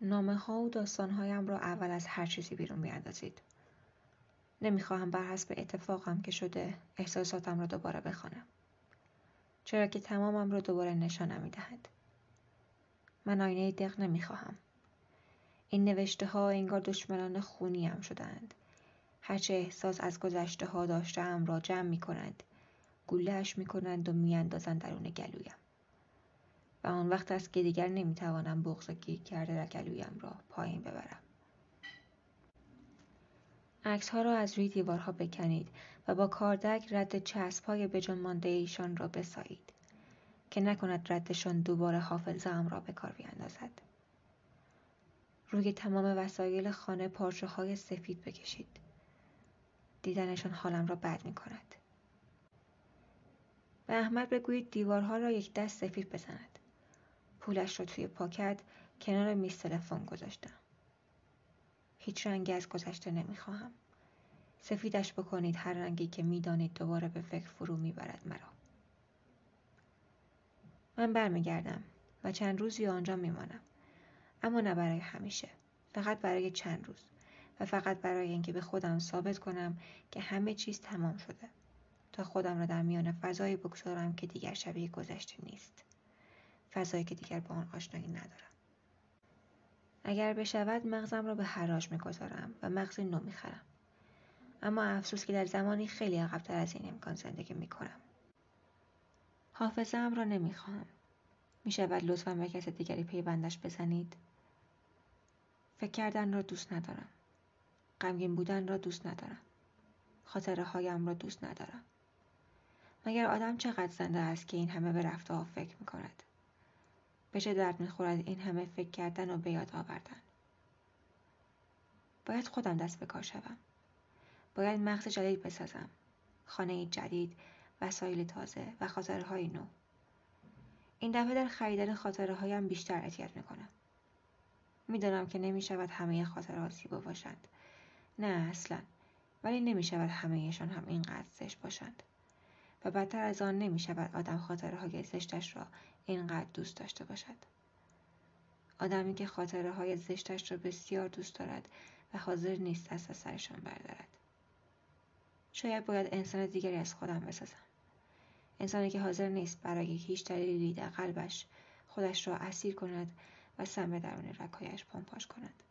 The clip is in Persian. نامه‌ها و داستان‌هایم را اول از هر چیزی بیرون بیاندازید. نمی‌خواهم بر حسب اتفاقم که شده احساساتم را دوباره بخوانم، چرا که تمامم را دوباره نشانم می‌دهد. من آینه دق نمی‌خواهم. این نوشته‌ها انگار دشمنان خونی‌ام شده‌اند. هرچه احساس از گذشته‌ها داشته‌ام را جمع می‌کنند، گله‌اش می‌کنند و می‌اندازند درون گلویم. و آن وقت است که دیگر نمی‌توانم بغض گیر کرده در گلویم را پایین ببرم. عکس‌ها را از روی دیوارها بکنید و با کاردک رد چسب‌های بجان مانده ایشان را بسایید که نکند ردشان دوباره حافظه‌ام را به کار بیاندازد. روی تمام وسایل خانه پارچه‌های سفید بکشید. دیدنشان حالم را بد می‌کند. به احمد بگویید دیوارها را یک دست سفید بزند. پولش را توی پاکت کنار میز تلفن گذاشتم. هیچ رنگی از گذشته نمیخواهم. سفیدش بکنید، هر رنگی که میدانید دوباره به فکر فرو میبرد مرا. من برمیگردم و چند روزی آنجا میمانم، اما نه برای همیشه، فقط برای چند روز و فقط برای اینکه به خودم ثابت کنم که همه چیز تمام شده، تا خودم را در میان فضایی بگذارم که دیگر شبیه گذشته نیست، فضایی که دیگر با آن آشنایی ندارم. اگر بشود مغزم را به حراج می‌گذارم و مغزی نو می‌خرم، اما افسوس که در زمانی خیلی عقب‌تر از این امکان زندگی می‌کنم. حافظه‌ام را نمی‌خوام. می‌شود لطفاً به کس دیگری پیوندش بزنید؟ فکر کردن را دوست ندارم. غمگین بودن را دوست ندارم. خاطره‌هایم را دوست ندارم. مگر آدم چقدر زنده است که این همه به رفته‌ها فکر می‌کند؟ به چه درد می‌خورد این همه فکر کردن و به یاد آوردن؟ باید خودم دست به کار شوم. باید مغز جدید بسازم. خانه‌ای جدید، وسایل تازه و خاطره‌های نو. این دفعه در خریدن خاطره‌هایم بیشتر احتیاط می‌کنم. می‌دانم که نمی‌شود همه خاطره‌ها زیبا باشند. نه اصلاً. ولی نمی‌شود همه‌شان هم اینقدر زشت باشند. و بدتر از آن نمی‌شود آدم خاطره‌های زشتش را اینقدر دوست داشته باشد. آدمی که خاطره‌های زشتش را بسیار دوست دارد و حاضر نیست دست از سرشان بردارد. شاید باید انسان دیگری از خودم بسازم. انسانی که حاضر نیست برای هیچ دلیلی در قلبش خودش را اسیر کند و سم به درون رگ‌هایش پمپاژ کند.